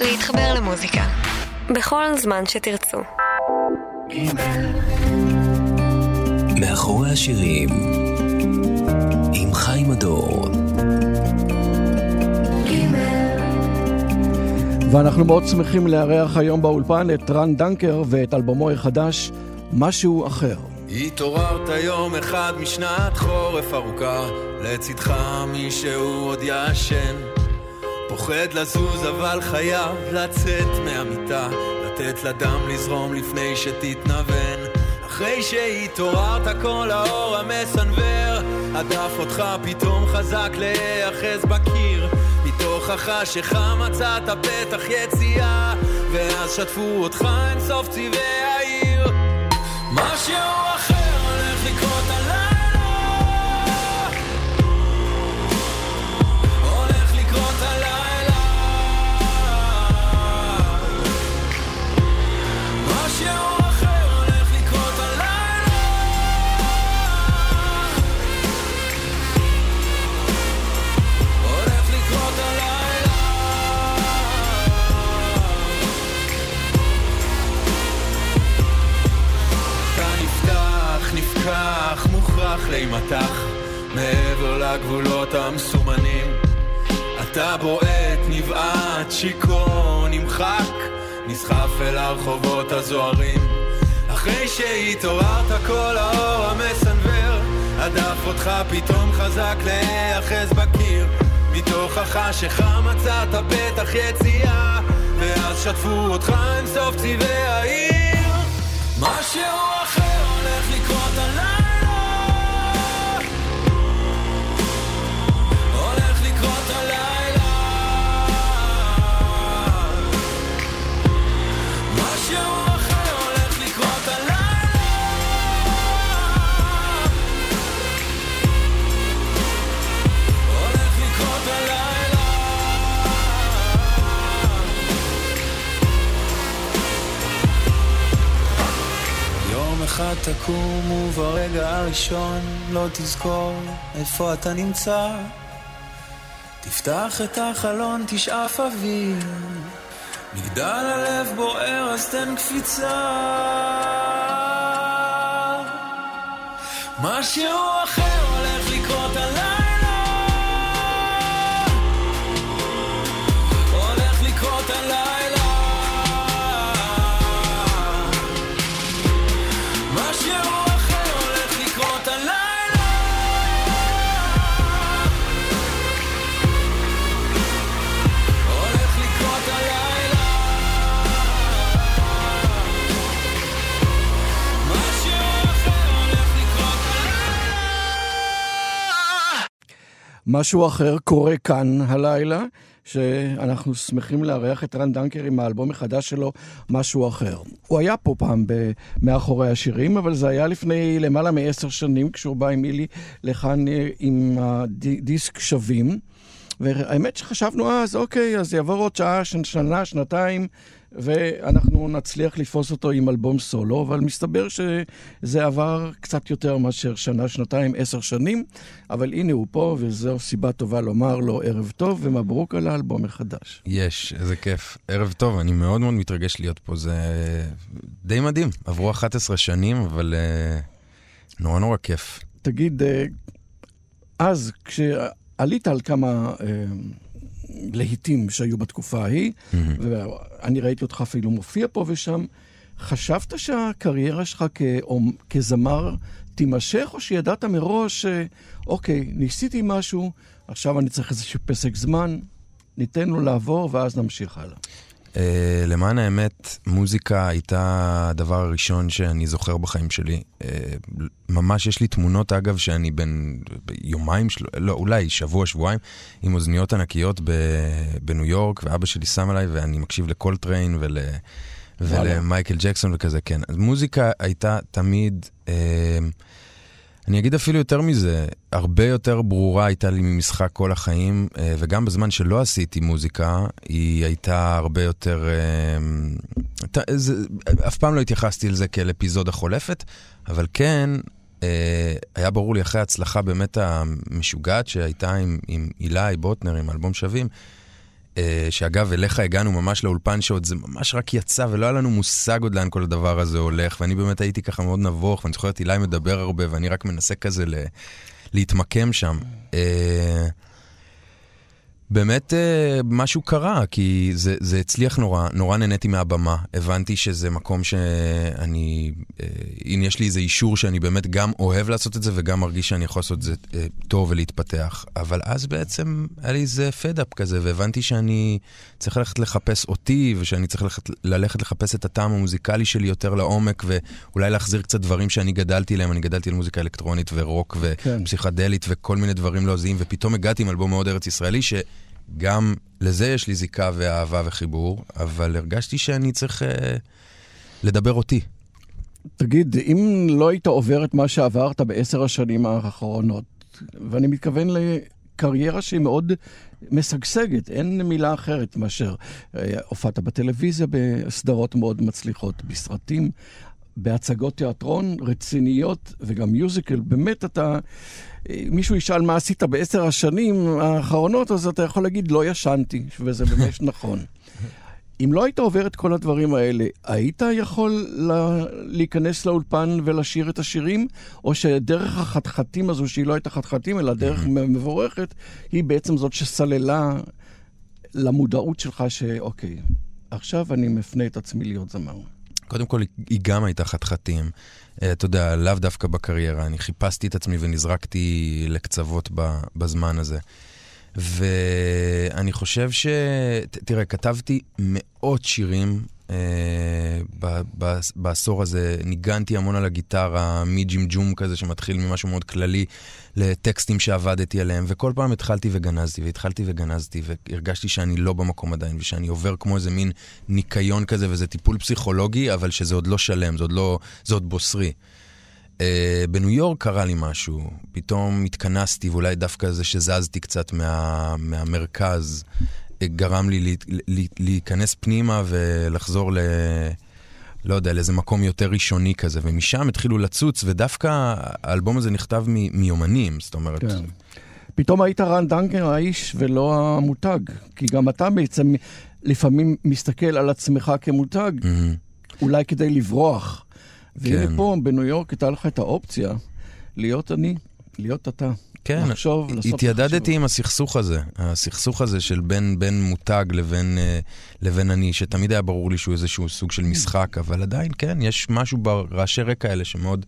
להתחבר למוזיקה בכל זמן שתרצו. מאחורי השירים עם חיים הדור. ואנחנו מאוד שמחים לארח היום באולפן את רן דנקר ואת אלבומו החדש משהו אחר. התעוררת יום אחד משנת חורף ארוכה, לצדך מישהו עוד ישן, פוחד לזוז אבל חייב לצאת מהמיטה, לתת לדם לזרום לפני שתתנוון. אחרי שהתעוררת כל האור המסנבר עדף אותך פתאום חזק להיאחז בקיר, מתוכך שחם מצאת פתח יציאה, ואז שתפו אותך אין סוף צבעי העיר. משהו אחר הולך לקרות עליי, כך מוכרח להימתח מעבר לגבולות המסומנים, אתה בועט נבעט שיקור נמחק נסחף אל הרחובות הזוהרים. אחרי שהתעוררת כל האור המסנבר עדף אותך פתאום חזק להיאחז בקיר, מתוכך שחם מצאת בטח יציאה, ואז שתפו אותך עם סוף צבעי העיר. משהו אחר הולך לקרות עליי, אחד תקום וברגע הראשון לא תזכור איפה אתה נמצא, תפתח את החלון תשאף אוויר, מגדל הלב בוער אז תן קפיצה. משהו אחר הולך לקרות עליי, הולך לקרות עליי. משהו אחר קורה כאן הלילה, שאנחנו שמחים לארח את רן דנקר עם האלבום החדש שלו, משהו אחר. הוא היה פה פעם במאחורי השירים, אבל זה היה לפני למעלה מ10 שנים, כשהוא בא עם אילי לכאן עם הדיסק שווים. והאמת שחשבנו אז, אוקיי, אז יעבור עוד שעה, שנה, שנתיים, ואנחנו נצליח לפוס אותו עם אלבום סולו, אבל מסתבר שזה עבר קצת יותר מאשר שנה, שנתיים, 10 שנים, אבל הנה הוא פה, וזו סיבה טובה לומר לו ערב טוב, ומברוק על האלבום החדש. יש, איזה כיף. ערב טוב, אני מאוד מאוד מתרגש להיות פה, זה די מדהים. עברו 11 שנים, אבל נורא נורא כיף. תגיד, אז כשעלית על כמה להיטים שהיו בתקופה ההיא, ואני ראיתי אותך אפילו מופיע פה ושם, חשבת שהקריירה שלך כזמר תימשך, או שידעת מראש, אוקיי, ניסיתי משהו, עכשיו אני צריך איזשהו פסק זמן, ניתן לו לעבור, ואז נמשיך הלאה? למען האמת, מוזיקה הייתה הדבר הראשון שאני זוכר בחיים שלי. ממש יש לי תמונות, אגב, שאני בין יומיים, לא, אולי שבוע, שבועיים, עם אוזניות ענקיות בניו יורק, ואבא שלי שם עליי, ואני מקשיב לקולטריין ולמייקל ג'קסון וכזה, כן. אז מוזיקה הייתה תמיד, אני אגיד אפילו יותר מזה, הרבה יותר ברורה הייתה לי ממשחק כל החיים, וגם בזמן שלא עשיתי מוזיקה, היא הייתה הרבה יותר, אף פעם לא התייחסתי לזה כאל אפיזודה חולפת, אבל כן, היה ברור לי אחרי ההצלחה באמת המשוגעת שהייתה עם אילי בוטנר, עם אלבום שווים, שאגב, אליך הגענו ממש לאולפן שעוד זה ממש רק יצא, ולא היה לנו מושג עוד לאן כל הדבר הזה הולך, ואני באמת הייתי ככה מאוד נבוך, ואני זוכרת אילי מדבר הרבה, ואני רק מנסה כזה להתמקם שם. באמת משהו קרה, כי זה הצליח נורא, נורא נהניתי מהבמה, הבנתי שזה מקום שאני, אם יש לי איזה אישור שאני באמת גם אוהב לעשות את זה, וגם מרגיש שאני יכול לעשות את זה טוב ולהתפתח, אבל אז בעצם היה לי איזה פדאפ כזה, והבנתי שאני צריך ללכת לחפש אותי, ושאני צריך ללכת לחפש את הטעם המוזיקלי שלי יותר לעומק, ואולי להחזיר קצת דברים שאני גדלתי להם, אני גדלתי למוזיקה אלקטרונית ורוק ופסיכדלית וכל מיני דברים לא זהים, ופתאום הגעתי עם אלבום מאוד ארץ ישראלי ש גם לזה יש לי זיקה ואהבה וחיבור, אבל הרגשתי שאני צריך לדבר אותי. תגיד, אם לא היית עובר את מה שעברת ב10 השנים האחרונות, ואני מתכוון לקריירה שהיא מאוד משגשגת, אין מילה אחרת מאשר הופעת בטלוויזיה בסדרות מאוד מצליחות, בסרטים, בהצגות תיאטרון רציניות וגם מיוזיקל, באמת אתה, מישהו ישאל מה עשית ב10 השנים האחרונות, אז אתה יכול להגיד לא ישנתי, וזה באמת נכון. אם לא היית עובר את כל הדברים האלה, היית יכול להיכנס לאולפן ולשיר את השירים, או שדרך החתחתים הזו, שהיא לא הייתה חתחתים, אלא דרך מבורכת, היא בעצם זאת שסללה למודעות שלך שאוקיי, עכשיו אני מפנה את עצמי להיות זמר. קודם כל, היא גם הייתה חתחתים. אתה יודע, לאו דווקא בקריירה. אני חיפשתי את עצמי ונזרקתי לקצוות בזמן הזה. ואני חושב ש... תראה, כתבתי מאות שירים בעשור הזה. ניגנתי המון על הגיטרה, מג'ימג'ום כזה שמתחיל ממשהו מאוד כללי, לטקסטים שעבדתי עליהם. וכל פעם התחלתי וגנזתי, והרגשתי שאני לא במקום עדיין, ושאני עובר כמו איזה מין ניקיון כזה, וזה טיפול פסיכולוגי, אבל שזה עוד לא שלם, זה עוד בוסרי. בניו יורק קרה לי משהו, פתאום התכנסתי, ואולי דווקא זה שזזתי קצת מהמרכז, גרם לי להיכנס פנימה ולחזור ל... לא יודע, לאיזה מקום יותר ראשוני כזה, ומשם התחילו לצוץ, ודווקא האלבום הזה נכתב מיומנים, זאת אומרת... כן. פתאום היית רן דנקר האיש ולא המותג, כי גם אתה בעצם לפעמים מסתכל על עצמך כמותג, אולי כדי לברוח. והנה כן. פה בניו יורק הייתה לך את האופציה להיות אני, להיות אתה. כן, לחשוב, התיידדתי עם הסכסוך הזה, של בין מותג לבין אני, שתמיד היה ברור לי שהוא איזשהו סוג של משחק, אבל עדיין כן, יש משהו ברעשי רקע האלה שמאוד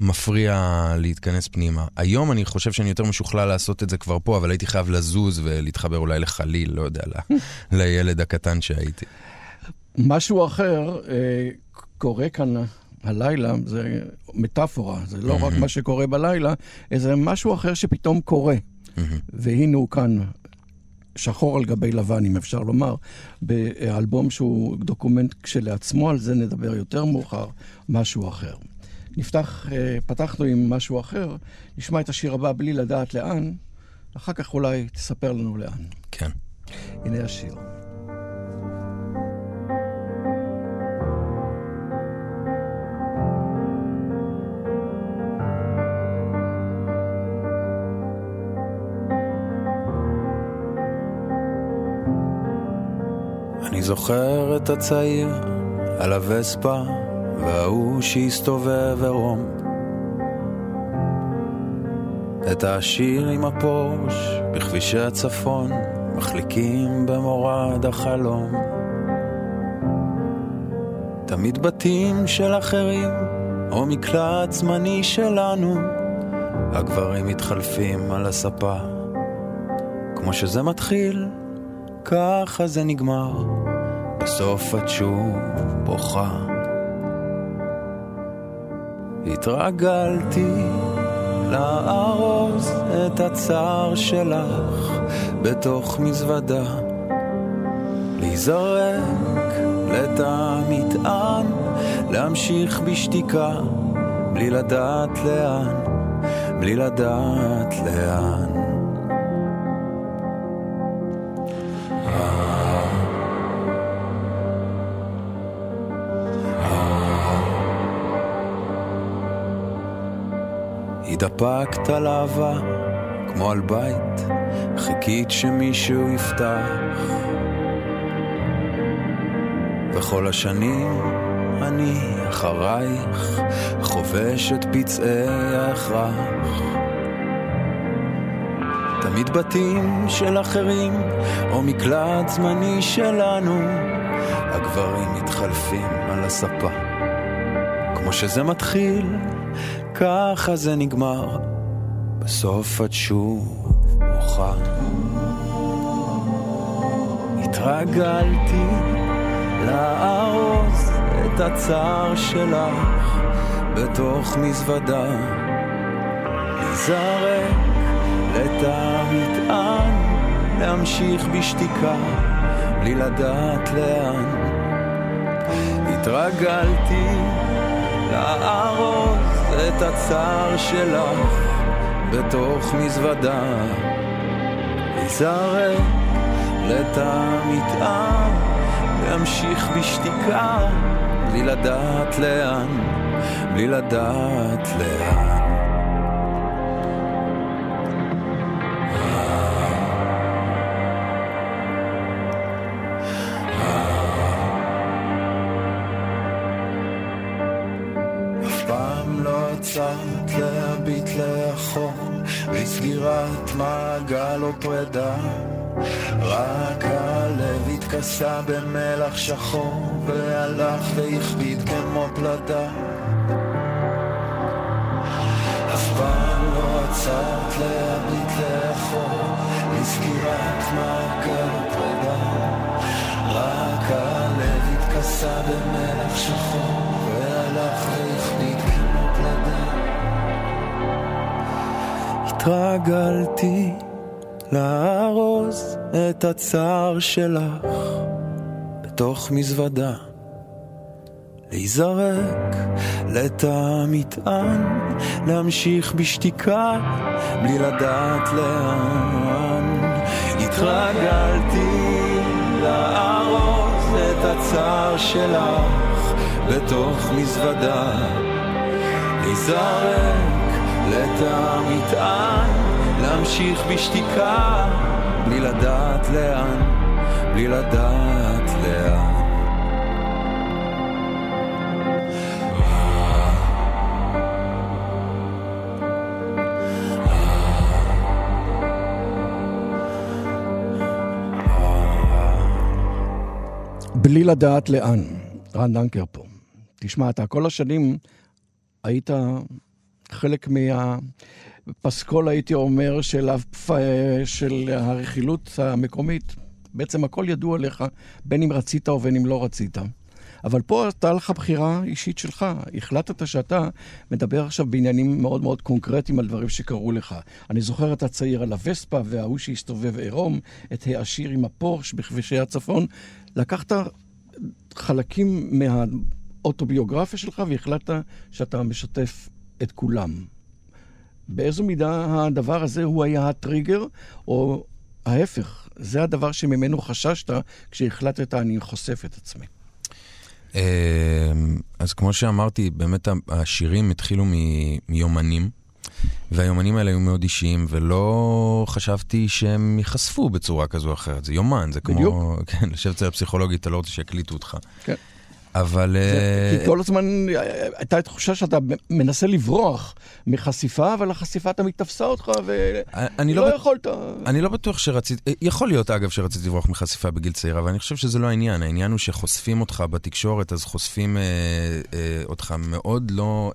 מפריע להתכנס פנימה. היום אני חושב שאני יותר משוכלל לעשות את זה כבר פה, אבל הייתי חייב לזוז ולהתחבר אולי לחליל, לא יודע, לילד הקטן שהייתי. משהו אחר קורה כאן הלילה, זה מטאפורה, זה לא רק מה שקורה בלילה, זה משהו אחר שפתאום קורה. והנה הוא כאן, שחור על גבי לבן, אם אפשר לומר, באלבום שהוא דוקומנט כשלעצמו, על זה נדבר יותר מאוחר, משהו אחר. פתחנו עם משהו אחר, נשמע את השיר הבא בלי לדעת לאן, אחר כך אולי תספר לנו לאן. כן. הנה השיר. אני זוכר את הצעיר על הווספה וההוא שהסתובב ערום, את העשיר עם הפורש בכבישי הצפון מחליקים במורד החלום, תמיד בתים של אחרים או מקלט זמני שלנו, הגברים מתחלפים על הספה, כמו שזה מתחיל ככה זה נגמר, בסוף את שוב בוכה. התרגלתי לארוז את הצער שלך בתוך מזוודה, להיזרק לתא מטען, להמשיך בשתיקה בלי לדעת לאן, בלי לדעת לאן. התאפקת על אהבה כמו על בית, חיכית שמישהו יפתח בכל השנים אני אחרייך חובש את פצעי ההכרח. תמיד בתים של אחרים או מקלט זמני שלנו, הגברים מתחלפים על הספה. כמו שזה מתחיל ככה זה נגמר, בסוף את שוב בוכה. התרגלתי להרוס את הצער שלך בתוך מזוודה, לזרק לתמטען, להמשיך בשתיקה בלי לדעת לאן. התרגלתי להרוס את הצער שלך בתוך מזוודה, לזרק לתמטען, להמשיך בשתיקה בלי לדעת לאן, בלי לדעת לאן. סגירת מעגל או פרדה, רק הלב התכסה במלח שחור והלך והכביד כמו פלדה. אף פעם לא עצרת להביט לאחור, לסגירת מעגל או פרדה, רק הלב התכסה במלח שחור והלך והכביד כמו פלדה. התרגלתי להרוס את הצער שלך בתוך מזוודה, להיזרק לתא מטען, להמשיך בשתיקה בלי לדעת לאן. התרגלתי להרוס את הצער שלך בתוך מזוודה, להיזרק לתא מטען, להמשיך בשתיקה בלי לדעת לאן, בלי לדעת לאן. בלי לדעת לאן, רן דנקר פה. תשמע, אתה כל השנים היית חלק מהפסקול, הייתי אומר, של הרכילות המקומית. בעצם הכל ידוע לך, בין אם רצית או בין אם לא רצית. אבל פה אתה לך בחירה אישית שלך. החלטת שאתה מדבר עכשיו בעניינים מאוד מאוד קונקרטיים על דברים שקרו לך. אני זוכר את הצעיר על הווספה וההוא שהסתובב עירום, את העשיר עם הפורש בכבישי הצפון. לקחת חלקים מהאוטוביוגרפיה שלך והחלטת שאתה משתף את כולם. באיזו מידה הדבר הזה הוא היה הטריגר, או ההפך, זה הדבר שממנו חששת כשהחלטת אני חושף את עצמי? אז כמו שאמרתי, באמת השירים התחילו מיומנים, והיומנים האלה היו מאוד אישיים, ולא חשבתי שהם יחשפו בצורה כזו או אחרת. זה יומן, זה כמו לשבת אצל הפסיכולוגית, אתה לא רוצה שיקליטו אותך. כן. אבל כי כל הזמן הייתה תחושה שאתה מנסה לברוח מחשיפה, אבל החשיפה אתה מתפסה אותך ולא יכולת. אני לא בטוח שרציתי, יכול להיות אגב שרציתי לברוח מחשיפה בגיל צעיר, אבל אני חושב שזה לא העניין. העניין הוא שחושפים אותך בתקשורת, אז חושפים אותך מאוד לא,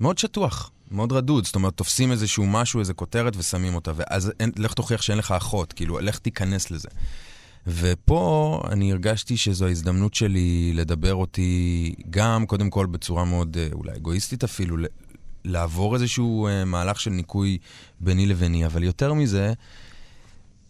מאוד שטוח, מאוד רדוד. זאת אומרת, תופסים איזשהו משהו, איזו כותרת ושמים אותה, ואז לך תוכיח שאין לך אחות, כאילו, לך תיכנס לזה. ופה אני הרגשתי שזו ההזדמנות שלי לדבר אותי גם, קודם כל, בצורה מאוד אולי אגואיסטית אפילו, לעבור איזשהו מהלך של ניקוי ביני לביני. אבל יותר מזה,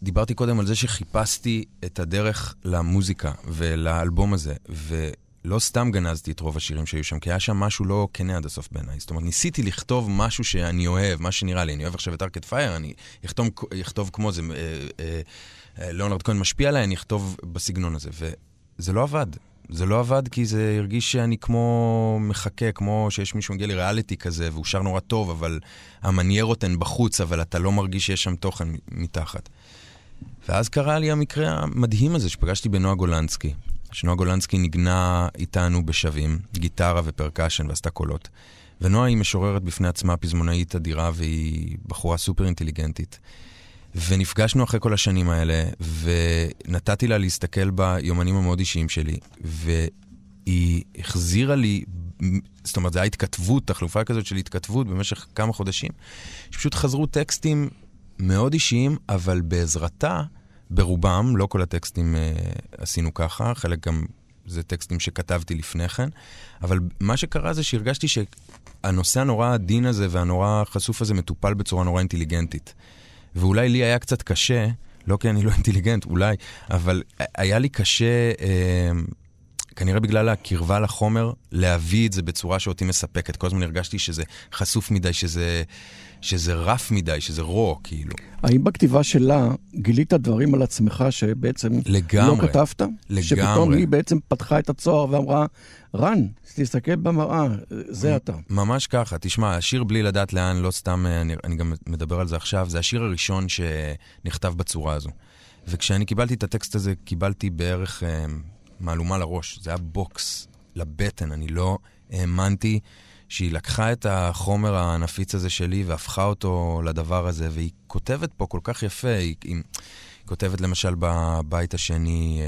דיברתי קודם על זה שחיפשתי את הדרך למוזיקה ולאלבום הזה, ולא סתם גנזתי את רוב השירים שהיו שם, כי היה שם משהו לא כנה עד הסוף בעיניי. זאת אומרת, ניסיתי לכתוב משהו שאני אוהב, מה שנראה לי. אני אוהב עכשיו את ארקד פייר, אני אכתוב כמו זה. ליאונרד כהן משפיע עליי, אני אכתוב בסגנון הזה, וזה לא עבד. זה לא עבד כי זה הרגיש שאני כמו מחכה, כמו שיש מישהו מגיע לי ריאליטי כזה, והוא שר נורא טוב, אבל המניירות הן בחוץ, אבל אתה לא מרגיש שיש שם תוכן מתחת. ואז קרה לי המקרה המדהים הזה, שפגשתי בנועה גולנסקי, שנועה גולנסקי נגנה איתנו בשווים, גיטרה ופרקשן ועשתה קולות. ונועה היא משוררת בפני עצמה, פזמונאית אדירה, והיא בחורה סופר אינטליגנטית. ונפגשנו אחרי כל השנים האלה, ונתתי לה להסתכל ביומנים המאוד אישיים שלי, והיא החזירה לי, זאת אומרת, זה היה התכתבות, תחלופה כזאת של התכתבות במשך כמה חודשים, שפשוט חזרו טקסטים מאוד אישיים, אבל בעזרתה, ברובם, לא כל הטקסטים עשינו ככה, חלק גם זה טקסטים שכתבתי לפני כן, אבל מה שקרה זה שהרגשתי שהנושא הנורא העדין הזה והנורא חשוף הזה מטופל בצורה נורא אינטליגנטית. ואולי לי היה קצת קשה, לא כי אני לא אינטליגנט, אולי, אבל היה לי קשה, כנראה בגלל הקרבה לחומר, להביא את זה בצורה שאותי מספקת. כל הזמן הרגשתי שזה חשוף מדי, שזה רף מדי, שזה רוע, כאילו. האם בכתיבה שלה גילית דברים על עצמך שבעצם לגמרי, לא כתבת? לגמרי. שפתאום היא בעצם פתחה את הצוהר ואמרה, רן, תסתכל במראה, זה אתה. ממש ככה, תשמע, השיר בלי לדעת לאן, לא סתם, אני גם מדבר על זה עכשיו, זה השיר הראשון שנכתב בצורה הזו. וכשאני קיבלתי את הטקסט הזה, קיבלתי בערך מעלומה לראש, זה היה בוקס לבטן, אני לא האמנתי שהיא לקחה את החומר הנפיץ הזה שלי והפכה אותו לדבר הזה, והיא כותבת פה כל כך יפה, היא כותבת למשל בבית השני,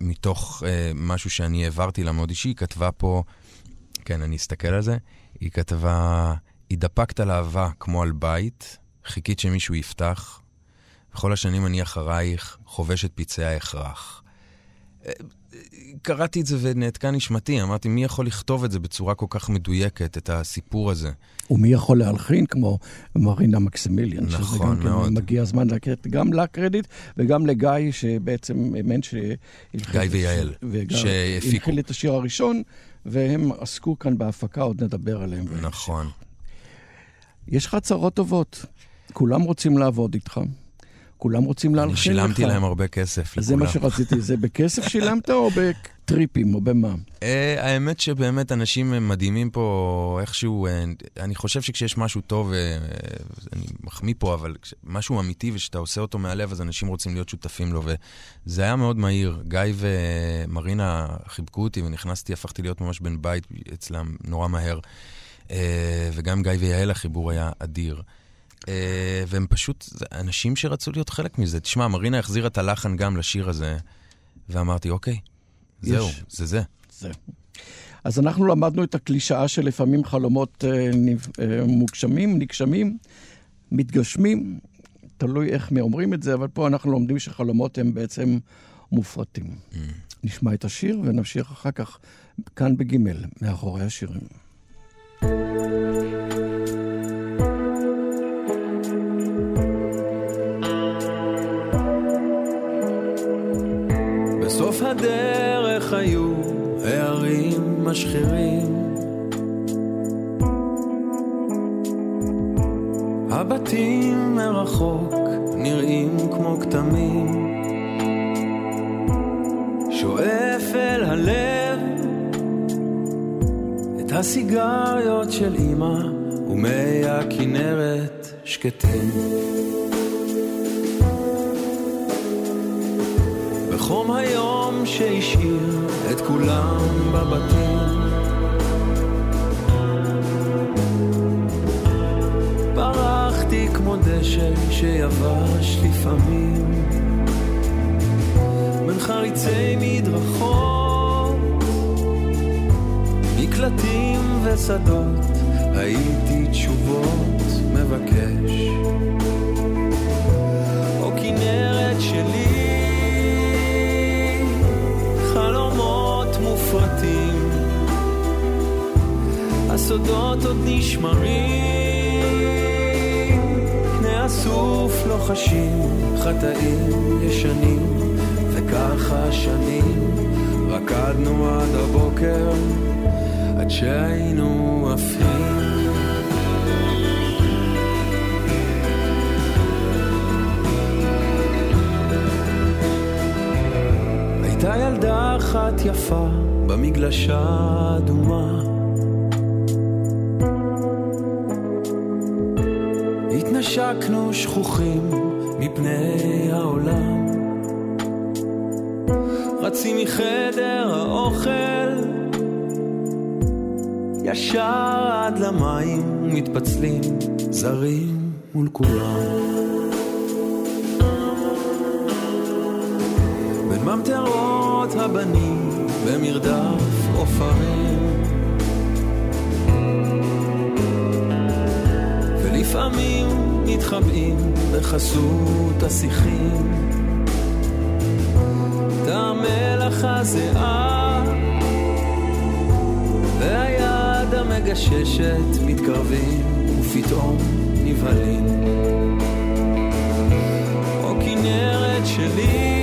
מתוך משהו שאני העברתי לה מאוד אישי, היא כתבה פה, כן, אני אסתכל על זה, היא כתבה, היא דפקת על אהבה כמו על בית, חיכית שמישהו יפתח, וכל השנים אני אחרייך חובש את פיצי ההכרח. קראתי את זה ונעתקה נשמתי, אמרתי, מי יכול לכתוב את זה בצורה כל כך מדויקת, את הסיפור הזה? ומי יכול להלחין כמו מרינה מקסימליאן, נכון, שזה גם מאוד. כן, מגיע הזמן להקרדיט, גם לקרדיט וגם לגיא, שבעצם מן גיא ויהל, שהפיק את השיר הראשון, והם עסקו כאן בהפקה, עוד נדבר עליהם. נכון. יש לך צרות טובות, כולם רוצים לעבוד איתך. כולם רוצים להלחין לך. אני שילמתי להם הרבה כסף. זה מה שרציתי, זה בכסף שילמת או בטריפים או במה? האמת שבאמת אנשים מדהימים פה איכשהו, אני חושב שכשיש משהו טוב, אני מחמיא פה, אבל משהו אמיתי ושאתה עושה אותו מהלב, אז אנשים רוצים להיות שותפים לו, וזה היה מאוד מהיר. גיא ומרינה חיבקו אותי ונכנסתי, הפכתי להיות ממש בן בית אצלם נורא מהר, וגם גיא ויהל החיבור היה אדיר. והם פשוט אנשים שרצו להיות חלק מזה. תשמע, מרינה החזירה את הלחן גם לשיר הזה, ואמרתי, אוקיי, זהו, זה זה. אז אנחנו למדנו את הקלישאה שלפעמים חלומות מוגשמים, נגשמים, מתגשמים, תלוי איך מאומרים את זה, אבל פה אנחנו לומדים שחלומות הם בעצם מופרטים. נשמע את השיר ונמשיך אחר כך כאן בגימל, מאחורי השירים. בסוף הדרך היו הערים משחירים, הבתים מרחוק נראים כמו כתמים, שואף אל הלב את הסיגריות של אמא, ומי הכנרת שקטים, בחום היום שהשאיר את כולם בבתים, ברחתי כמו דשא שיבש לפעמים, בין חריצי מדרכות, מקלטים ושדות, הייתי תשובות מבקש, או כנרת שלי, חלומות מופרטים, הסודות עוד נשמרים, פני הסוף לא חשים, חטאים ישנים, וככה שנים רקדנו עד הבוקר, עד שהיינו עפים. הייתה ילדה אחת יפה במגלשה אדומה, התנשקנו שכוחים מפני העולם, רצי מחדר האוכל ישר עד למים, מתפצלים זרים מול כולם. בין ממטרות הבנים במרדף אופרים, ולפעמים מתחבאים בחסות השיחים. תעמל לך זהה והיד המגששת מתקרבים ופתאום נבהלים. או כנרת שלי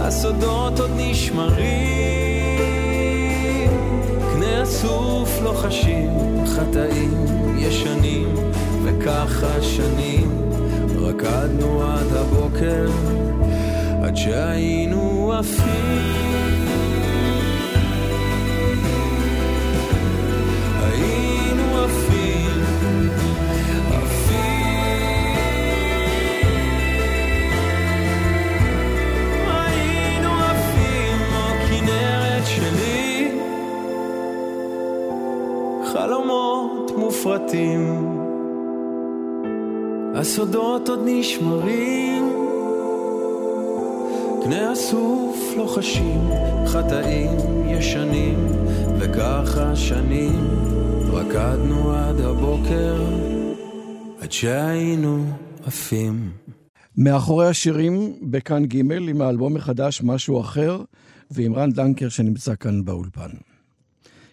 הסודות עוד נשמרים, קנה הסוף לא חשים, חטאים ישנים, וככה שנים רקדנו עד הבוקר עד שהיינו עפים. היינו עפים, עפים שלי, חלומות מופרטים, הסודות עוד נשמרים, קנה הסוף לא חשים, חטאים ישנים, וככה שנים רקדנו עד הבוקר עד שהיינו עפים. מאחורי השירים בכאן ג' עם האלבום החדש משהו אחר ועם רן דנקר שנמצא כאן באולפן.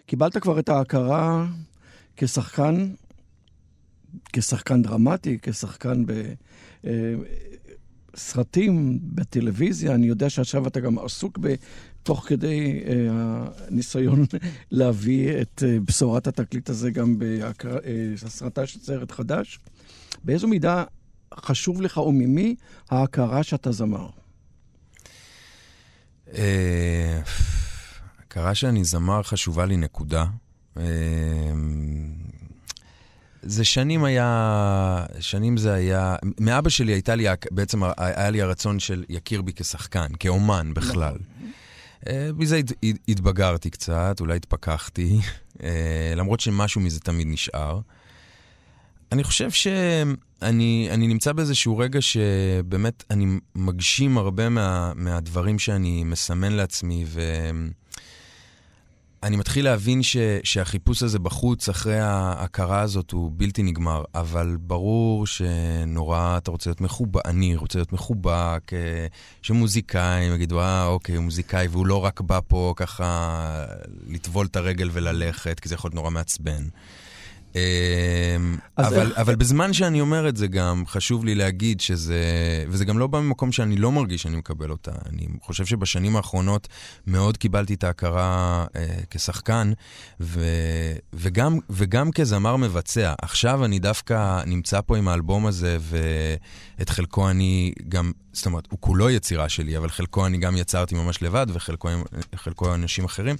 קיבלת כבר את ההכרה כשחקן, כשחקן דרמטי, כשחקן בסרטים, בטלוויזיה. אני יודע שעכשיו אתה גם עסוק בתוך כדי הניסיון להביא את בשורת התקליט הזה גם בהסרטה של סרט חדש. באיזו מידה חשוב לך או ממי ההכרה שאתה זמר? הכרה שאני זמר חשובה לי נקודה. זה שנים זה היה מאבא שלי הייתה לי, בעצם היה לי הרצון של יכיר בי כשחקן, כאומן בכלל. בזה התבגרתי קצת, אולי התפקחתי, למרות שמשהו מזה תמיד נשאר. אני חושב שאני נמצא באיזשהו רגע שבאמת אני מגשים הרבה מהדברים שאני מסמן לעצמי, ואני מתחיל להבין שהחיפוש הזה בחוץ אחרי ההכרה הזאת הוא בלתי נגמר, אבל ברור שנורא אתה רוצה להיות מחובק, אני רוצה להיות מחובק, שמוזיקאים יגידו, אוקיי, הוא מוזיקאי, והוא לא רק בא פה ככה לטבול את הרגל וללכת, כי זה יכול להיות נורא מעצבן. אבל בזמן שאני אומר את זה גם חשוב לי להגיד שזה, וזה גם לא בא ממקום שאני לא מרגיש שאני מקבל אותה. אני חושב שבשנים האחרונות מאוד קיבלתי את ההכרה כשחקן וגם כזמר מבצע. עכשיו אני דווקא נמצא פה עם האלבום הזה, ואת חלקו אני גם, זאת אומרת, הוא כולו יצירה שלי, אבל חלקו אני גם יצרתי ממש לבד וחלקו אנשים אחרים.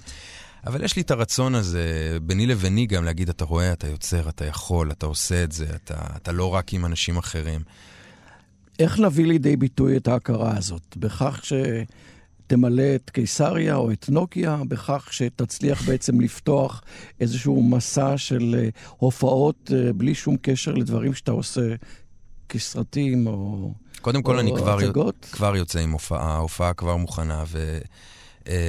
אבל יש לי את הרצון הזה, ביני לביני גם להגיד, אתה רואה, אתה יוצר, אתה יכול, אתה עושה את זה, אתה לא רק עם אנשים אחרים. איך נביא לידי ביטוי את ההכרה הזאת? בכך שתמלא את קיסריה או את נוקיה, בכך שתצליח בעצם לפתוח איזשהו מסע של הופעות בלי שום קשר לדברים שאתה עושה כסרטים או... קודם כל אני כבר יוצא עם הופעה, ההופעה כבר מוכנה ו...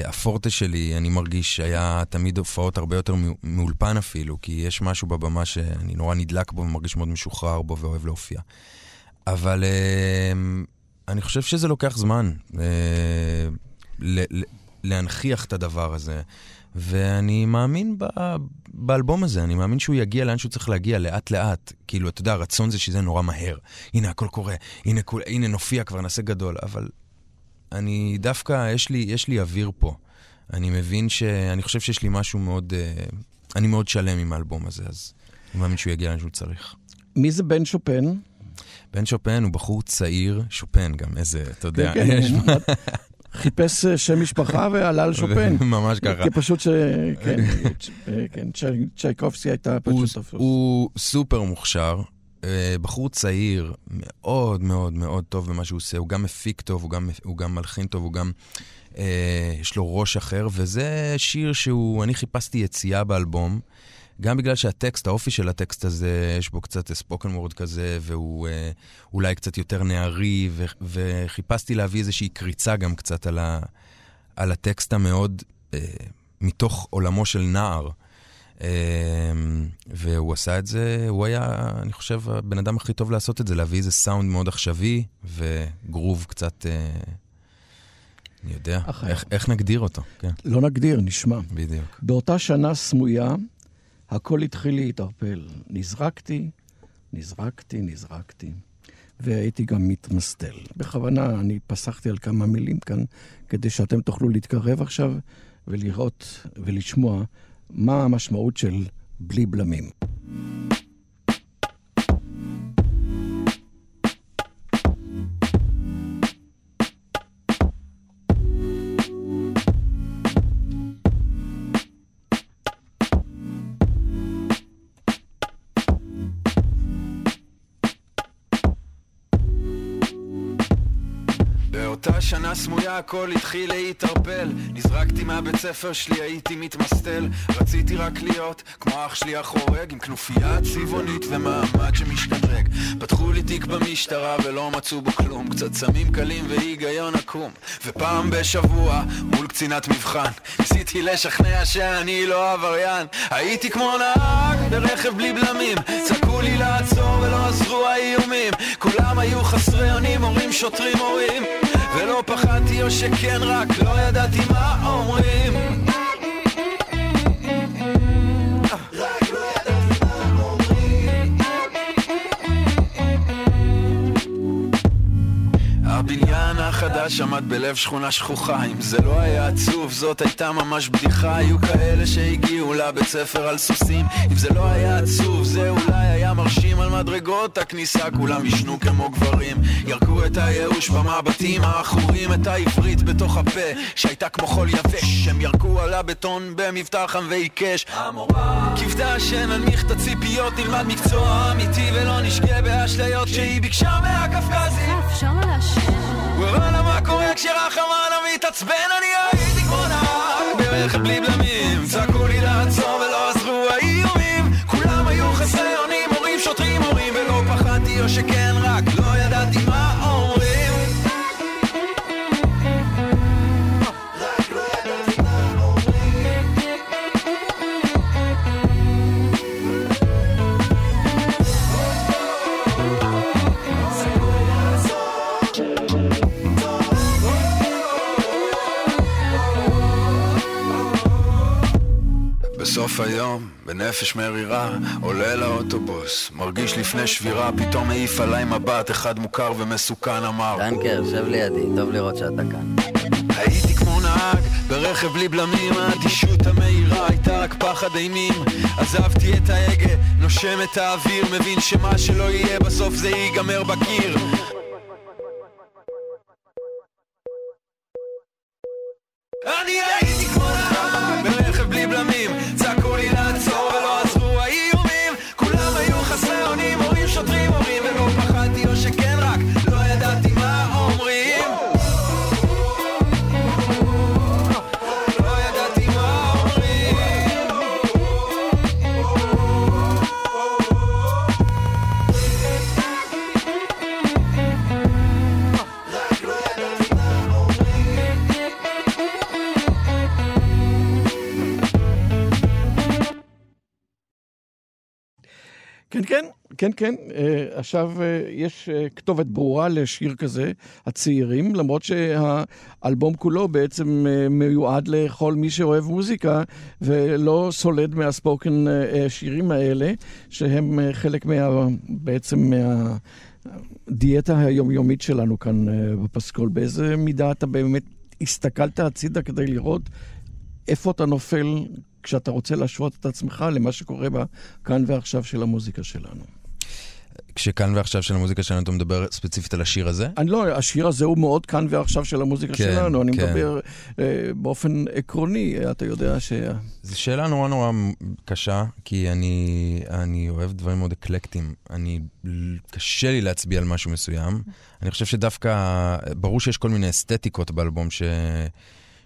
הפורטה שלי, אני מרגיש שהיה תמיד הופעות הרבה יותר מאולפן אפילו, כי יש משהו בבמה שאני נורא נדלק בו ומרגיש מאוד משוחרר בו ואוהב להופיע. אבל אני חושב שזה לוקח זמן להנכיח את הדבר הזה, ואני מאמין באלבום הזה, אני מאמין שהוא יגיע לאן שהוא צריך להגיע, לאט לאט. כאילו, אתה יודע, הרצון זה שזה נורא מהר. הנה, הכל קורה, הנה נופיע, כבר נעשה גדול, אבל... אני דווקא, יש לי אוויר פה. אני מבין שאני חושב שיש לי משהו מאוד, אני מאוד שלם עם האלבום הזה, אז אני מאמין שהוא יגיע לנשהו צריך. מי זה בן שופן? בן שופן הוא בחור צעיר, שופן גם, איזה, אתה יודע. כן, כן, חיפש שם משפחה ועלה על שופן. ממש ככה. כי פשוט כן, צ'ייקובסקי הייתה פשוט. הוא סופר מוכשר. בחור צעיר, מאוד מאוד מאוד טוב במה שהוא עושה, הוא גם מפיק טוב, הוא גם מלחין טוב, הוא גם, יש לו ראש אחר, וזה שיר אני חיפשתי יציאה באלבום, גם בגלל שהטקסט, האופי של הטקסט הזה, יש בו קצת ספוקן וורד כזה, והוא אולי קצת יותר נערי, וחיפשתי להביא איזושהי קריצה גם קצת על הטקסט המאוד, מתוך עולמו של נער. והוא עשה את זה, הוא היה, אני חושב, הבן אדם הכי טוב לעשות את זה, להביא איזה סאונד מאוד עכשווי, וגרוב קצת, אני יודע, איך נגדיר אותו? כן. לא נגדיר, נשמע. בדיוק. באותה שנה סמויה, הכל התחיל להתערפל. נזרקתי, והייתי גם מתמסטל. בכוונה, אני פסחתי על כמה מילים כאן, כדי שאתם תוכלו להתקרב עכשיו, ולראות ולשמוע מה המשמעות של בלי בלמים. שנה סמויה הכל התחיל להתערפל, נזרקתי מהבית ספר שלי, הייתי מתמסטל, רציתי רק להיות כמו אח שלי החורג, עם כנופיה צבעונית ומעמד שמשתדרג. פתחו לי תיק במשטרה ולא מצאו בו כלום, קצת סמים קלים והיגיון עקום, ופעם בשבוע מול קצינת מבחן ניסיתי לשכנע שאני לא עבריין. הייתי כמו נהג ברכב בלי בלמים, צעקו לי לעצור ולא עזרו האיומים, כולם היו חסרי אונים, הורים, שוטרים, הורים, ולא פחדתי או שכן רק לא ידעתי מה אומרים, רק לא ידעתי מה אומרים. הבניין החדש עמד בלב שכונה שכוחה, אם זה לא היה עצוב זאת הייתה ממש בדיחה, היו כאלה שהגיעו לבית ספר על סוסים, אם זה לא היה עצוב זה אולי היה מרשים, על מדרגות הכניסה כולם ישנו כמו גברים, ירקו את הייאוש במבטים האחורים, את העברית בתוך הפה שהייתה כמו חול יבש, הם ירקו על הבטון במבטא חם ועיקש, המורה כבדה שננמיך את הציפיות, נלמד מקצוע אמיתי ולא נשגה באשליות שהיא ביקשה מהקפקזי. אפשר להשאר וואלה מה קורה כשרחם עליו מתעצבן, אני הייתי כמו נהג ברכב בלי בלמים, צעקו לי לעצור ולא עזרו האיומים, כולם היו חסרי אונים, הורים, שוטרים, הורים, ולא פחדתי או שכן רק לא ידעתי מה אומרים, רק לא ידעתי מה אומרים. בסוף היום, בנפש מרירה, עולה לאוטובוס, מרגיש לפני שבירה, פתאום העיף עליי מבט, אחד מוכר ומסוכן אמר, דנקר, שב לידי, טוב לראות שאתה כאן. הייתי כמו נהג, ברכב בלי בלמים, האדישות המהירה הייתה רק פחד אימים, עזבתי את ההגה, נושם את האוויר, מבין שמה שלא יהיה בסוף זה ייגמר בקיר. אני הייתי כמו נהג, ברכב בלי בלמים, צעקו לי לעצור ולא עזרו האיומים, כולם היו חסרי אונים, הורים, שוטרים, הורים, ולא פחדתי או שכן רק לא ידעתי מה אומרים, לא ידעתי מה אומרים, רק לא ידעתי מה אומרים. כן. עכשיו יש כתובת ברורה לשיר כזה, הצעירים, למרות שהאלבום כולו בעצם מיועד לכל מי שאוהב מוזיקה, ולא סולד מהספוקן שירים האלה, שהם חלק בעצם מהדיאטה היומיומית שלנו כאן בפסקול. באיזה מידה אתה באמת הסתכלת הצידה כדי לראות איפה אתה נופל כשאתה רוצה להשוות את עצמך למה שקורה כאן ועכשיו של המוזיקה שלנו? כשכאן ועכשיו של המוזיקה שלנו, אתה מדבר ספציפית על השיר הזה? לא, השיר הזה הוא מאוד כאן ועכשיו של המוזיקה שלנו, אני מדבר באופן עקרוני, אתה יודע ש... זו שאלה נורא נורא קשה, כי אני אוהב דברים מאוד אקלקטיים, קשה לי להצביע על משהו מסוים, אני חושב שדווקא, ברור שיש כל מיני אסתטיקות באלבום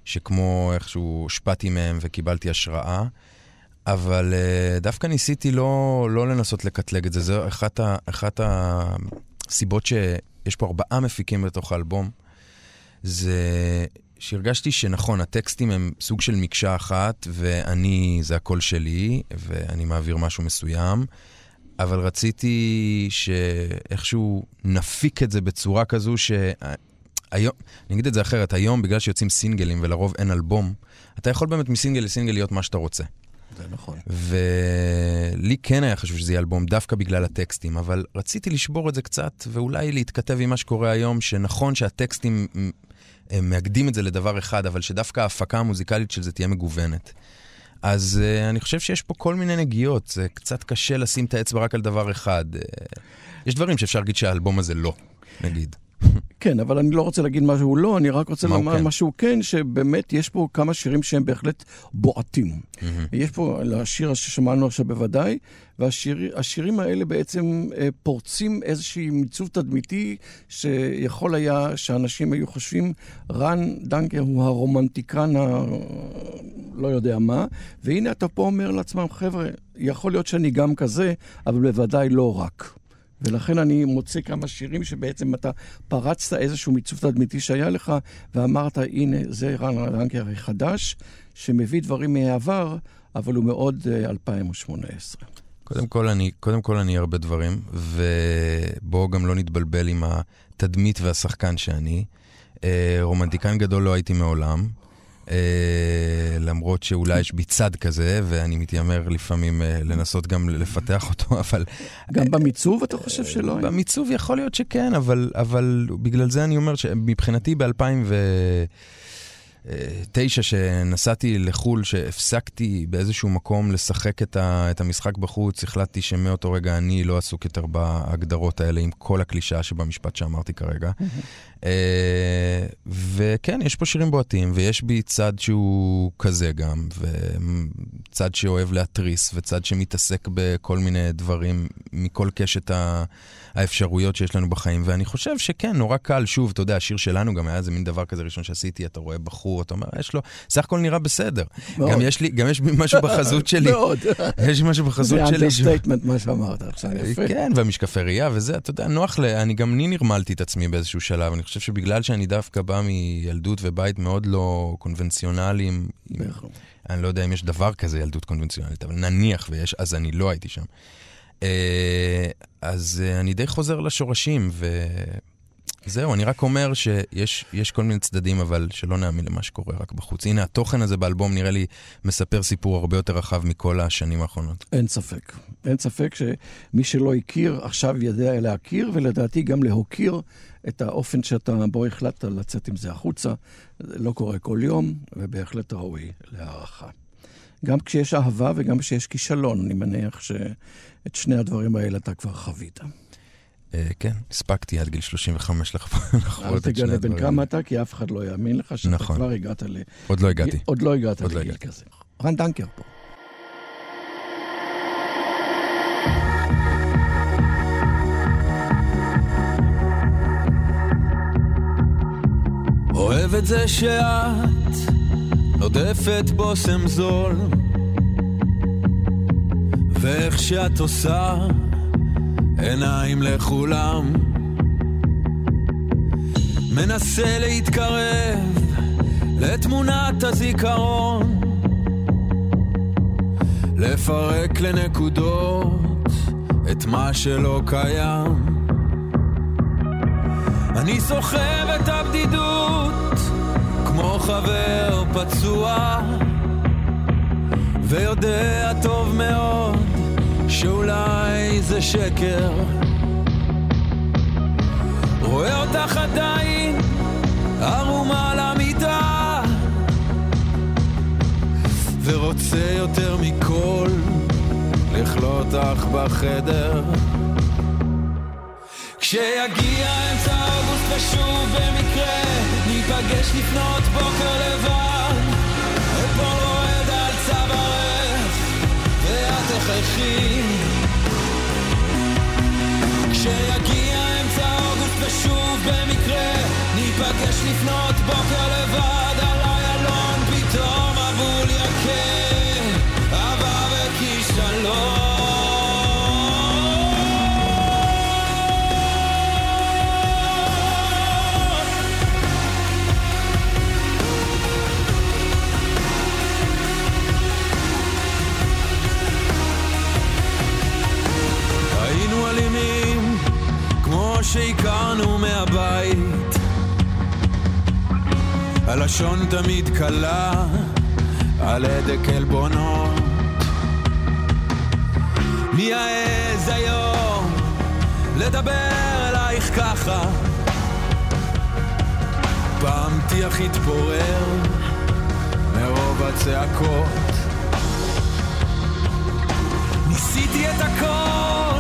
שכמו איכשהו שפעתי מהם וקיבלתי השראה, אבל דווקא ניסיתי לא לנסות לקטלג את זה. זו אחת הסיבות שיש פה 4 מפיקים בתוך האלבום, זה שהרגשתי שנכון, הטקסטים הם סוג של מקשה אחת, ואני, זה הכל שלי, ואני מעביר משהו מסוים, אבל רציתי שאיכשהו נפיק את זה בצורה כזו שהיום, אני אגיד את זה אחרת, היום בגלל שיוצאים סינגלים ולרוב אין אלבום, אתה יכול באמת מסינגל לסינגל להיות מה שאתה רוצה. זה נכון. ולי כן היה חשוב שזה יהיה אלבום, דווקא בגלל הטקסטים, אבל רציתי לשבור את זה קצת, ואולי להתכתב עם מה שקורה היום, שנכון שהטקסטים מאגדים את זה לדבר אחד, אבל שדווקא ההפקה המוזיקלית של זה תהיה מגוונת. אז אני חושב שיש פה כל מיני נגיעות, זה קצת קשה לשים את האצבע רק על דבר אחד. יש דברים שאפשר להגיד שהאלבום הזה לא, נגיד. כן, אבל אני לא רוצה להגיד משהו לא, אני רק רוצה לומר משהו כן, שבאמת יש פה כמה שירים שהם בהחלט בועטים. יש פה השיר ששמענו עכשיו בוודאי, והשירים האלה בעצם פורצים איזושהי מיצוב תדמיתי שיכול היה שאנשים היו חושבים, רן דנקר הוא הרומנטיקן לא יודע מה, והנה אתה פה אומר לעצמם, חבר'ה, יכול להיות שאני גם כזה, אבל בוודאי לא רק. ולכן אני מוצא כמה שירים שבעצם אתה פרצת איזשהו מיצוב תדמיתי שהיה לך, ואמרת, הנה, זה רן דנקר חדש, שמביא דברים מהעבר, אבל הוא מאוד 2018. קודם כל אני הרבה דברים, ובואו גם לא נתבלבל עם התדמית והשחקן שאני. רומנטיקן גדול לא הייתי מעולם, למרות שאולי יש בי צד כזה, ואני מתיימר לפעמים לנסות גם לפתח אותו, אבל... גם במיצוב אתה חושב שלא? במיצוב יכול להיות שכן, אבל בגלל זה אני אומר שמבחינתי ב-2009 שנסעתי לחול, שהפסקתי באיזשהו מקום לשחק את המשחק בחוץ, החלטתי שמאותו רגע אני לא עסוק יותר בהגדרות האלה עם כל הקלישה שבמשפט שאמרתי כרגע. וכן, יש פה שירים בועטים, ויש בי צד שהוא כזה גם, וצד שאוהב להטריס, וצד שמתעסק בכל מיני דברים, מכל קשת האפשרויות שיש לנו בחיים, ואני חושב שכן, נורא קל, שוב, אתה יודע, השיר שלנו גם היה איזה מין דבר כזה ראשון שעשיתי, אתה רואה בחור, אתה אומר, יש לו, סך הכל נראה בסדר. גם יש משהו בחזות שלי. מאוד. יש משהו בחזות שלי. זה אנדרסטייטמנט מה שאמרת עכשיו, יפה. כן, והמשקפי ראייה וזה, אתה יודע, נוח לי, אני גם נרמלתי את עצמי באיזשהו שלב, אני חושב שבגלל שאני דווקא בא מילדות ובית מאוד לא קונבנציונליים, אני לא יודע אם יש דבר כזה ילדות קונבנציונלית, אבל נניח ויש, אז אני לא הייתי שם. אז אני די חוזר לשורשים, וזהו, אני רק אומר שיש כל מיני צדדים, אבל שלא נאמין למה שקורה רק בחוץ. הנה, התוכן הזה באלבום נראה לי מספר סיפור הרבה יותר רחב מכל השנים האחרונות. אין ספק. אין ספק שמי שלא הכיר, עכשיו ידע להכיר, ולדעתי גם להוקיר את האופן שאתה בו החלטת לצאת עם זה החוצה. זה לא קורה כל יום, ובהחלט ראוי להערכה. גם כשיש אהבה וגם כשיש כישלון, אני מניח שאת שני הדברים האלה אתה כבר חווית. כן, הספקתי עד גיל 35 לחוות את שני הדברים. אל תגלה בין כמה אתה, כי אף אחד לא יאמין לך שאתה כבר הגעת ל... עוד לא הגעתי. עוד לא הגעת לגיל כזה. רן דנקר פה. אוהב את זה שאת נודפת בוסם זול, ואיך שאת עושה עיניים לכולם, מנסה להתקרב לתמונת הזיכרון, לפרק לנקודות את מה שלא קיים. אני סוחב את הבדידות כמו חבר פצוע, ויודע טוב מאוד שאולי זה שקר. רואה אותך עדיין ערומה למיטה, ורוצה יותר מכל לכלוא אותך בחדר. כשיגיע אמצע אוגוסט ושוב במקרה ניפגש לפנות בוקר לבן, אפול רועד על צווארך ואת תחייכי. כשיגיע אמצע אוגוסט ושוב במקרה ניפגש לפנות בוקר לבד, עליי אלון פתאום עבור יקר אהבה וכישלון. אלימים כמו שהכרנו מהבית, הלשון תמיד קלה על הדק אלבונות. מי העז היום לדבר אלייך ככה? פעם תיח התפורר מרוב הצעקות. ניסיתי את הכל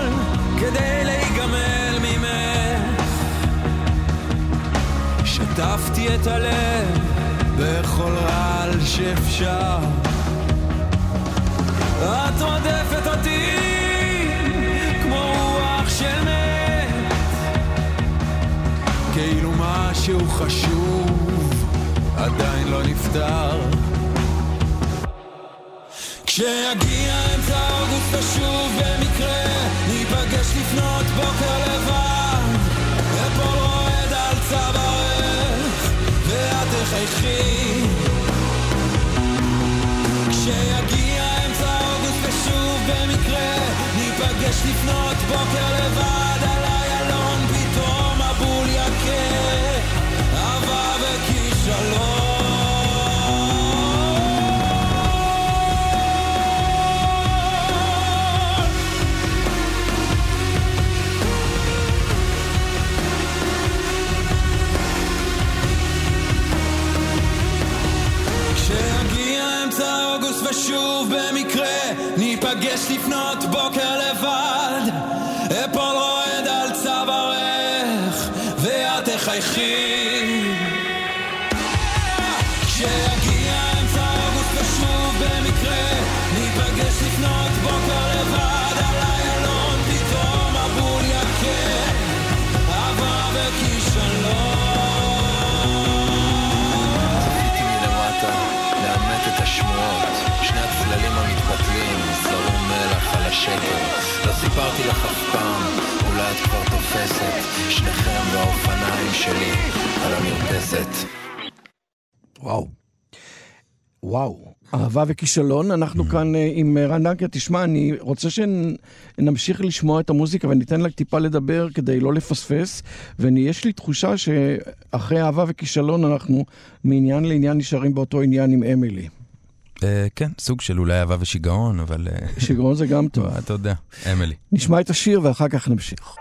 כדי להיגמל ממך, שטפתי את הלב בכל רעל שאפשר. את רודפת אותי כמו רוח של מת, כאילו משהו חשוב עדיין לא נפטר. כשיגיע אמצע אוגוסט ושוב במקרה ניפגש לפנות בוקר לבן, אפול רועד על צווארך ואת תחייכי. כשיגיע אמצע אוגוסט ושוב במקרה ניפגש לפנות בוקר לבד, עליי אלון פתאום הבול יקר אהבה וכישלון. ושוב במקרה ניפגש לפנות בוקר לבד, אפול רועד על צווארך ואת תחייכי. כשיגיע אמצע אוגוסט ושוב במקרה ניפגש לפנות בוקר לבד, עליי אלון פתאום הבול יקר אהבה וכישלון. זוויתי מלמטה לאמת את השמועות, שני הצללים המתפתלים, זרום מלח על השקל. לא סיפרתי לך אף פעם, אולי את כבר תופסת, שניכם והאופניים שלי על המרפסת. וואו, וואו, אהבה וכישלון. אנחנו כאן עם רן דנקר. תשמע, אני רוצה שנמשיך לשמוע את המוזיקה וניתן לה טיפה לדבר כדי לא לפספס, ויש לי תחושה שאחרי אהבה וכישלון אנחנו מעניין לעניין נשארים באותו עניין עם אמילי. כן, סוג של אולי אהבה ושיגעון, אבל... שיגעון זה גם טוב. אתה יודע, אמילי. נשמע את השיר ואחר כך נמשיך.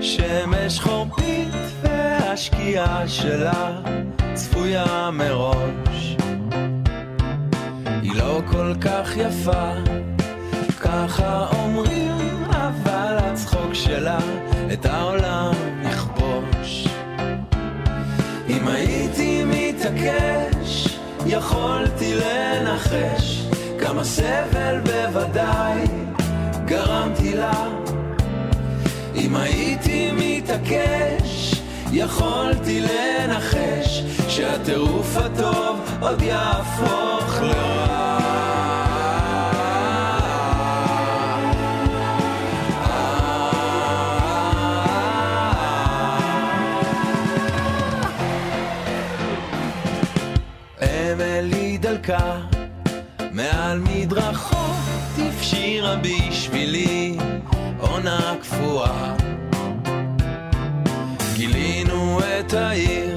שמש חורפית והשקיעה שלה צפויה מראש, היא לא כל כך יפה ככה אומרים, אבל הצחוק שלה את העולם נכבוש. אם הייתי מתעקש יכולתי לנחש כמה סבל בוודאי גרמתי לה. אם הייתי מתעקש יכולתי לנחש שהטירוף הטוב עוד יהפוך לרע. אמילי דלקה מעל מדרכות, תפשירה בשבילי עונה קפואה. את העיר,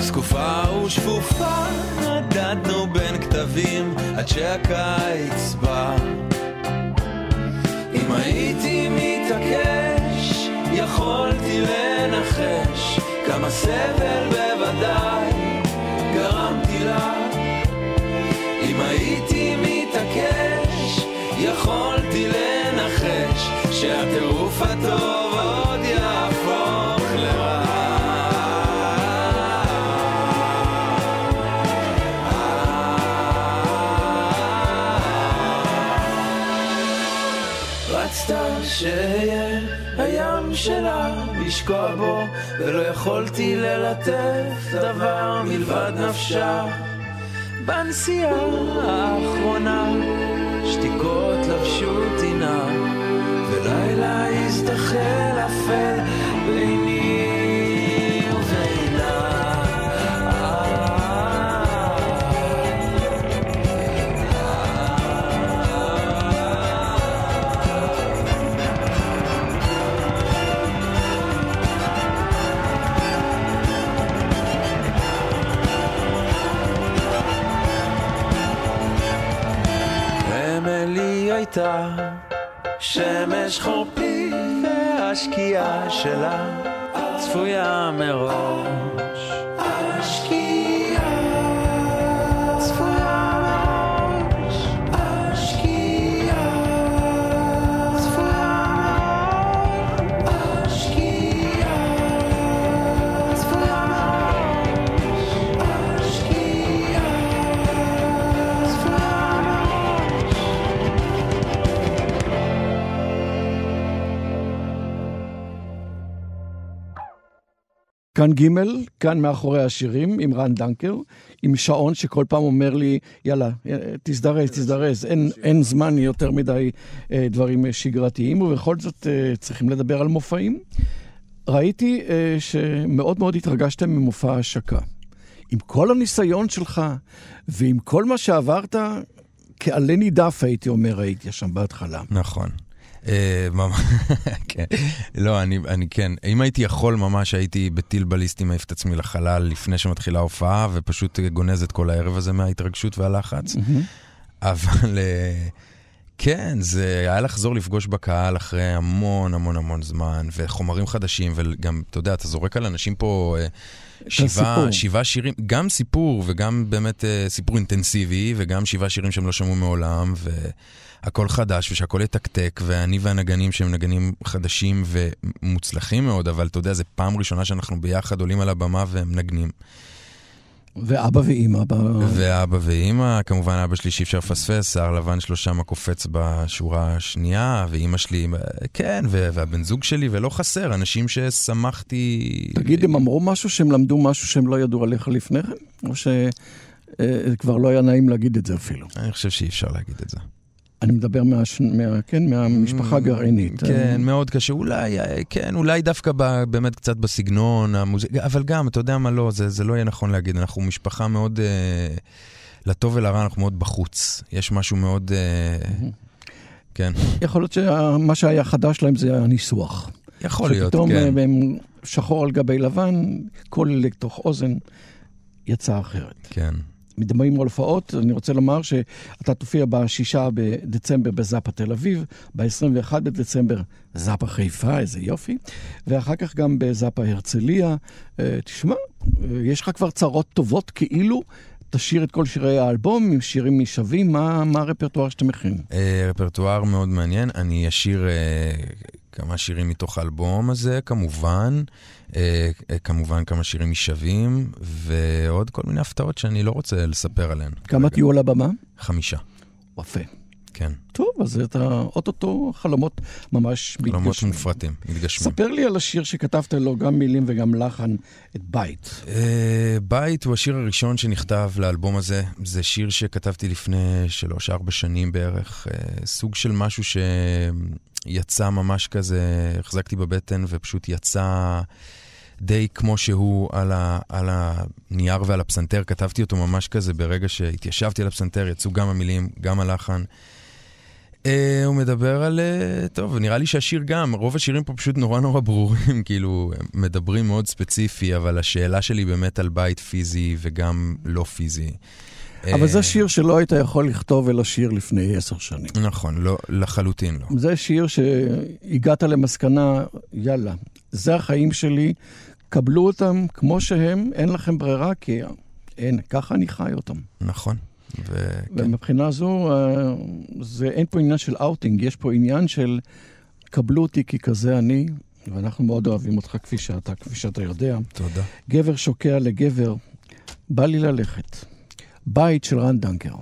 זקופה ושפופה, נדדנו בין כתבים עד שהקיץ בא. אם הייתי מתעקש, יכולתי לנחש כמה סבל בוודאי גרמתי לה. אם הייתי מתעקש, יכולתי לנחש שהטירוף הטוב עוד יהפוך לרע. רצת שיהיה הים שלה לשקוע בו, ולא יכולתי ללטף דבר מלבד נפשה. בנסיעה האחרונה שתיקות לבשו טינה, ולילה הזדחל אפל ביני ובינה. הייתה שמש חורפי, והשקיעה שלה צפויה מראש. השקיעה צפויה מראש, השקיעה צפויה מראש, השקיעה צפויה מראש, השקיעה צפויה מראש. כאן ג', כאן מאחורי השירים, עם רן דנקר, עם שעון שכל פעם אומר לי, יאללה, תזדרז, אין זמן יותר מדי דברים שגרתיים, ובכל זאת צריכים לדבר על מופעים. ראיתי שמאוד מאוד התרגשתם ממופע השקה. עם כל הניסיון שלך, ועם כל מה שעברת, כעלה נידף הייתי אומר, הייתי שם בהתחלה. נכון. לא, אני כן, אם הייתי יכול ממש הייתי בטיל בליסטי מעיף את עצמי לחלל לפני שמתחילה ההופעה ופשוט גונז את כל הערב הזה מההתרגשות והלחץ. אבל כן, זה היה לחזור לפגוש בקהל אחרי המון המון המון זמן וחומרים חדשים, וגם אתה יודע, אתה זורק על אנשים פה שבעה שירים, גם סיפור וגם באמת סיפור אינטנסיבי וגם 7 שירים שהם לא שמעו מעולם ו... הכל חדש, ושהכל יתקתק, ואני והנגנים שהם נגנים חדשים ומוצלחים מאוד, אבל אתה יודע, זה פעם ראשונה שאנחנו ביחד עולים על הבמה והם נגנים. ואבא ואמא. ואבא ואמא, כמובן אבא שלי שאפשר פספס, שיער לבן שלו שם הקופץ בשורה השנייה, ואמא שלי, כן, והבן זוג שלי, ולא חסר, אנשים ששמחתי... תגיד, הם אמרו משהו שהם למדו משהו שהם לא ידעו עליך לפני כן? או שכבר לא היה נעים להגיד את זה אפילו? אני חושב שאי אפשר להגיד את זה. אני מדבר מהמשפחה הגרעינית. כן, מאוד קשה. אולי דווקא באמת קצת בסגנון, אבל גם, אתה יודע מה לא, זה לא יהיה נכון להגיד. אנחנו משפחה מאוד, לטוב ולרע, אנחנו מאוד בחוץ. יש משהו מאוד, כן. יכול להיות שמה שהיה חדש להם זה הניסוח. יכול להיות, כן. שפתאום הם שחור על גבי לבן, כל לתוך אוזן יצא אחרת. כן. מדברים על הופעות, אני רוצה לומר שאתה תופיע ב6 בדצמבר בזאפה תל אביב, ב21 בדצמבר זאפה חיפה, איזה יופי, ואחר כך גם בזאפה הרצליה. תשמע, יש לך כבר צרות טובות כאילו, תשאיר את כל שירי האלבום עם שירים משווים, מה הרפרטואר שאתה מכין? רפרטואר מאוד מעניין, אני אשיר כמה שירים מתוך האלבום הזה, כמובן כמה שירים משווים, ועוד כל מיני הפתעות שאני לא רוצה לספר עליהן. כמה תהיו על הבמה? 5. יפה. כן. טוב, אז אתה אוטוטו חלומות ממש מתגשמים. חלומות מופרטים, מתגשמים. ספר לי על השיר שכתבת לו, גם מילים וגם לחן, את בית. בית הוא השיר הראשון שנכתב לאלבום הזה. זה שיר שכתבתי לפני 3-4 שנים בערך. סוג של משהו שיצא ממש כזה, החזקתי בבטן ופשוט יצא די כמו שהוא על הנייר ועל הפסנתר. כתבתי אותו ממש כזה ברגע שהתיישבתי על הפסנתר, יצאו גם המילים, גם הלחן. הוא מדבר על... טוב, נראה לי שהשיר גם, רוב השירים פה פשוט נורא נורא ברורים, כאילו, מדברים מאוד ספציפי, אבל השאלה שלי באמת על בית פיזי וגם לא פיזי. אבל זה שיר שלא היית יכול לכתוב אלא שיר לפני 10 שנים. נכון, לא, לחלוטין לא. זה שיר שהגעת למסקנה, יאללה, זה החיים שלי, קבלו אותם כמו שהם, אין לכם ברירה, כי אין, ככה אני חי אותם. נכון. ומבחינה זו, אין פה עניין של אוטינג, יש פה עניין של קבלו אותי כי כזה אני, ואנחנו מאוד אוהבים אותך כפי שאתה יודע. תודה. גבר שוקע לגבר, בא לי ללכת. בית של רן דנקר.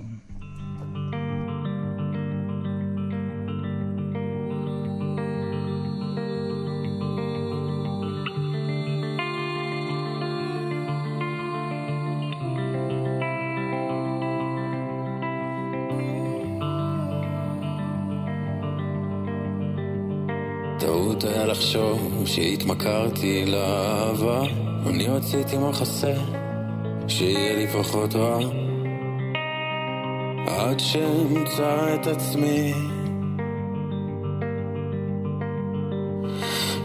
טעות היה לחשוב שהתמכרתי לאהבה, אני הוצאתי מה חסר שיהיה לי פחות רע, עד שאמצא את עצמי.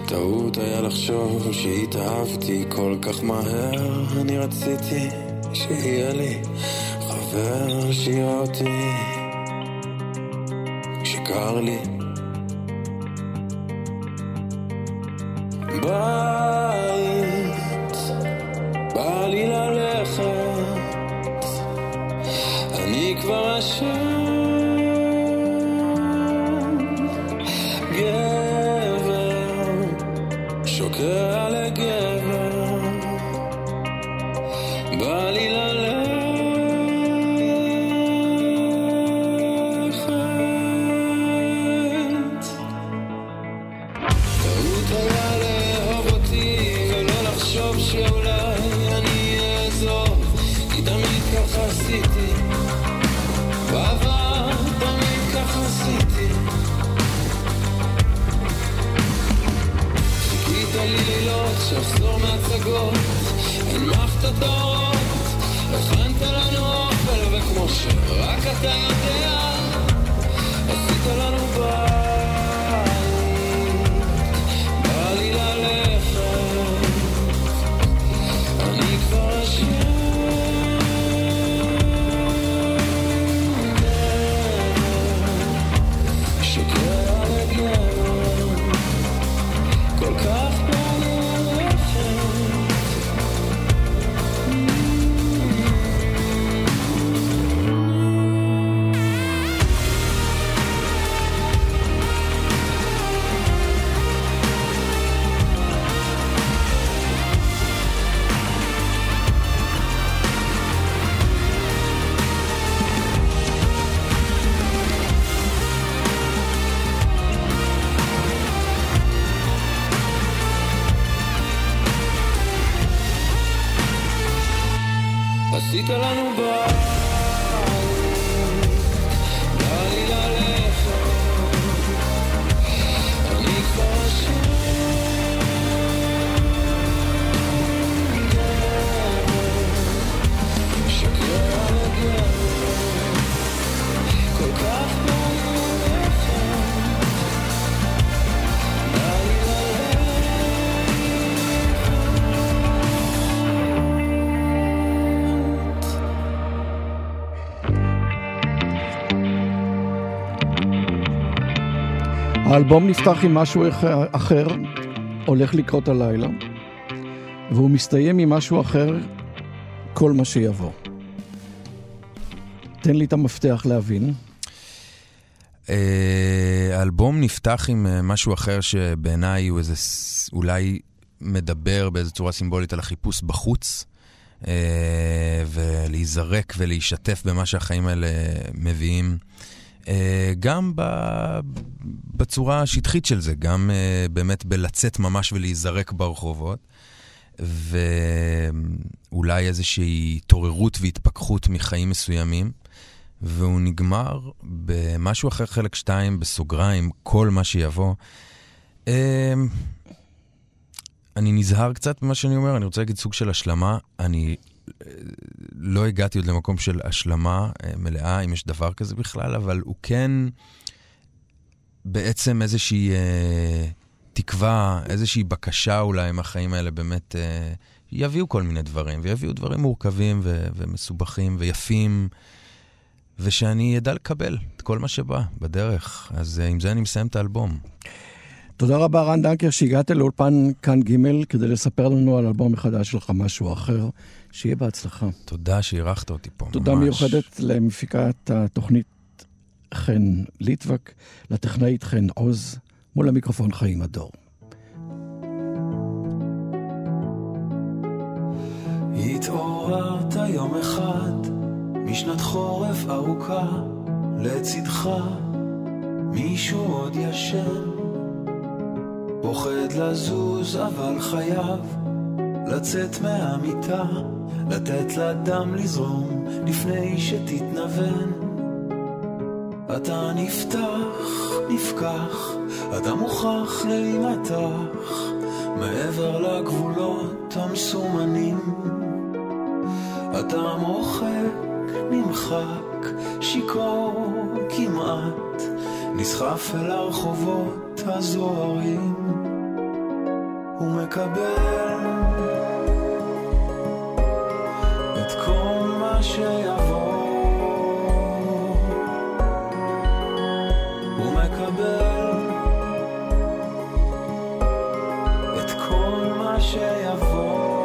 טעות היה לחשוב שהתאהבתי כל כך מהר, אני רציתי שיהיה לי חבר שיהיה אותי שקר לי. בית, בא לי ללכת, אני כבר אשם. גבר, שוקע לגבר, בא לי ללכת. טעות היה לאהוב אותי ולא לחשוב שאולי אני אעזור, כי תמיד ככה עשיתי, בעבר תמיד ככה עשיתי. חיכית לי לילות שאחזור מהצגות, הנמכת את האורות, הכנת לנו אופל, וכמו שרק אתה יודע, עשית לנו בית. בא לי ללכת, אני כבר אשם. האלבום נפתח עם משהו אחר, הולך לקרות הלילה, והוא מסתיים עם משהו אחר, כל מה שיבוא. תן לי את המפתח להבין. האלבום נפתח עם משהו אחר שבעיניי הוא אולי מדבר באיזו צורה סימבולית על החיפוש בחוץ, ולהיזרק ולהישתף במה שהחיים האלה מביאים. גם בצורה השטחית של זה, גם באמת בלצאת ממש ולהיזרק ברחובות, ואולי איזושהי תוררות והתפכחות מחיים מסוימים, והוא נגמר במשהו אחר חלק 2, בסוגריים, כל מה שיבוא. אני נזהר קצת במה שאני אומר, אני רוצה להגיד סוג של השלמה, אני... לא הגעתי עוד למקום של השלמה מלאה, אם יש דבר כזה בכלל, אבל הוא כן בעצם איזושהי תקווה, איזושהי בקשה אולי עם החיים האלה באמת יביאו כל מיני דברים, ויביאו דברים מורכבים ומסובכים ויפים, ושאני ידע לקבל את כל מה שבא בדרך. אז עם זה אני מסיים את האלבום. תודה רבה רן דנקר שהגעת לאולפן כאן ג' כדי לספר לנו על אלבום החדש שלך משהו אחר. שיהיה בהצלחה. תודה שהירחת אותי פה. תודה ממש. מיוחדת למפיקת התוכנית חן ליטבק, לטכנאית חן עוז, מול המיקרופון חיים הדור. התעוררת יום אחד משנת חורף ארוכה, לצדך מישהו עוד ישן, פוחד לזוז אבל חייב לצאת מהמיטה, לתת לדם לזרום לפני שתתנוון. אתה נפתח, נפקח, אתה מוכח להימתח מעבר לגבולות המסומנים. אתה מוחק, נמחק, שיקור כמעט, נסחף אל הרחובות הזוהרים. הוא מקבל את כל מה שיבוא, הוא מקבל את כל מה שיבוא.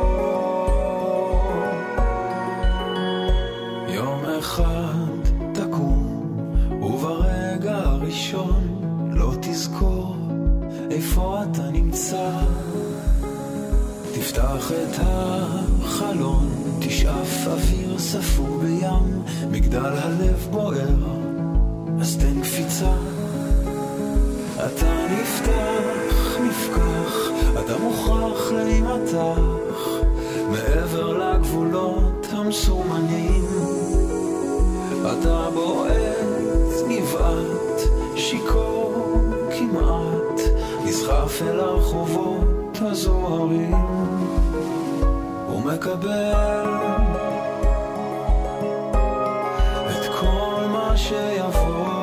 יום אחד תקום וברגע הראשון לא תזכור איפה אתה נמצא. תפתח את החלון, תשאף אוויר ספור בים, מגדל הלב בוער, אז תן קפיצה. אתה נפתח, נפקח, אתה מוכרח להימתח מעבר לגבולות המסומנים. אתה בועט, נבעט, שיקור כמעט, נסחף אל הרחובות הזוהרים. הוא מקבל את כל מה שיבוא,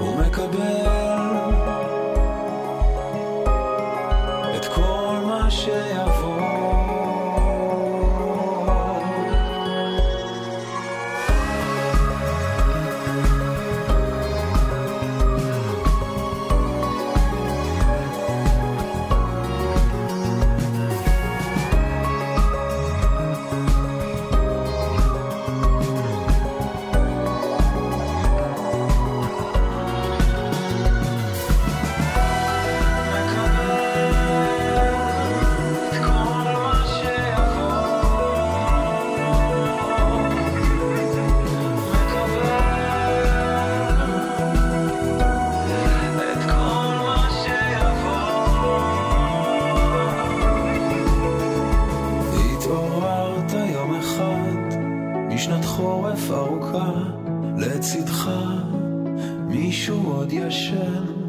הוא מקבל את כל מה שיבוא. חורף ארוכה, לצדך מישהו עוד ישן,